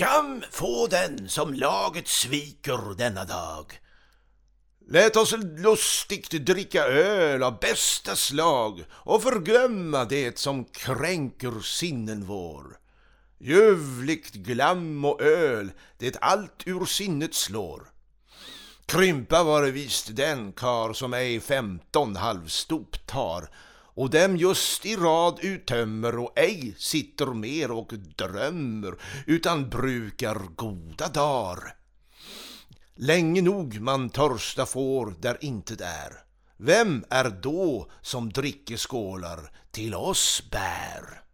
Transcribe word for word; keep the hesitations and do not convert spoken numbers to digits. Skam få den som laget sviker denna dag. Lät oss lustigt dricka öl av bästa slag och förglömma det som kränker sinnen vår. Ljuvligt glam och öl, det allt ur sinnet slår. Krympa var visst den kar som ej femton halvstop tar och dem just i rad uttömmer och ej sitter mer och drömmer utan brukar goda dar. Länge nog man törsta får där intet är. Vem är då som drickeskålar till oss bär?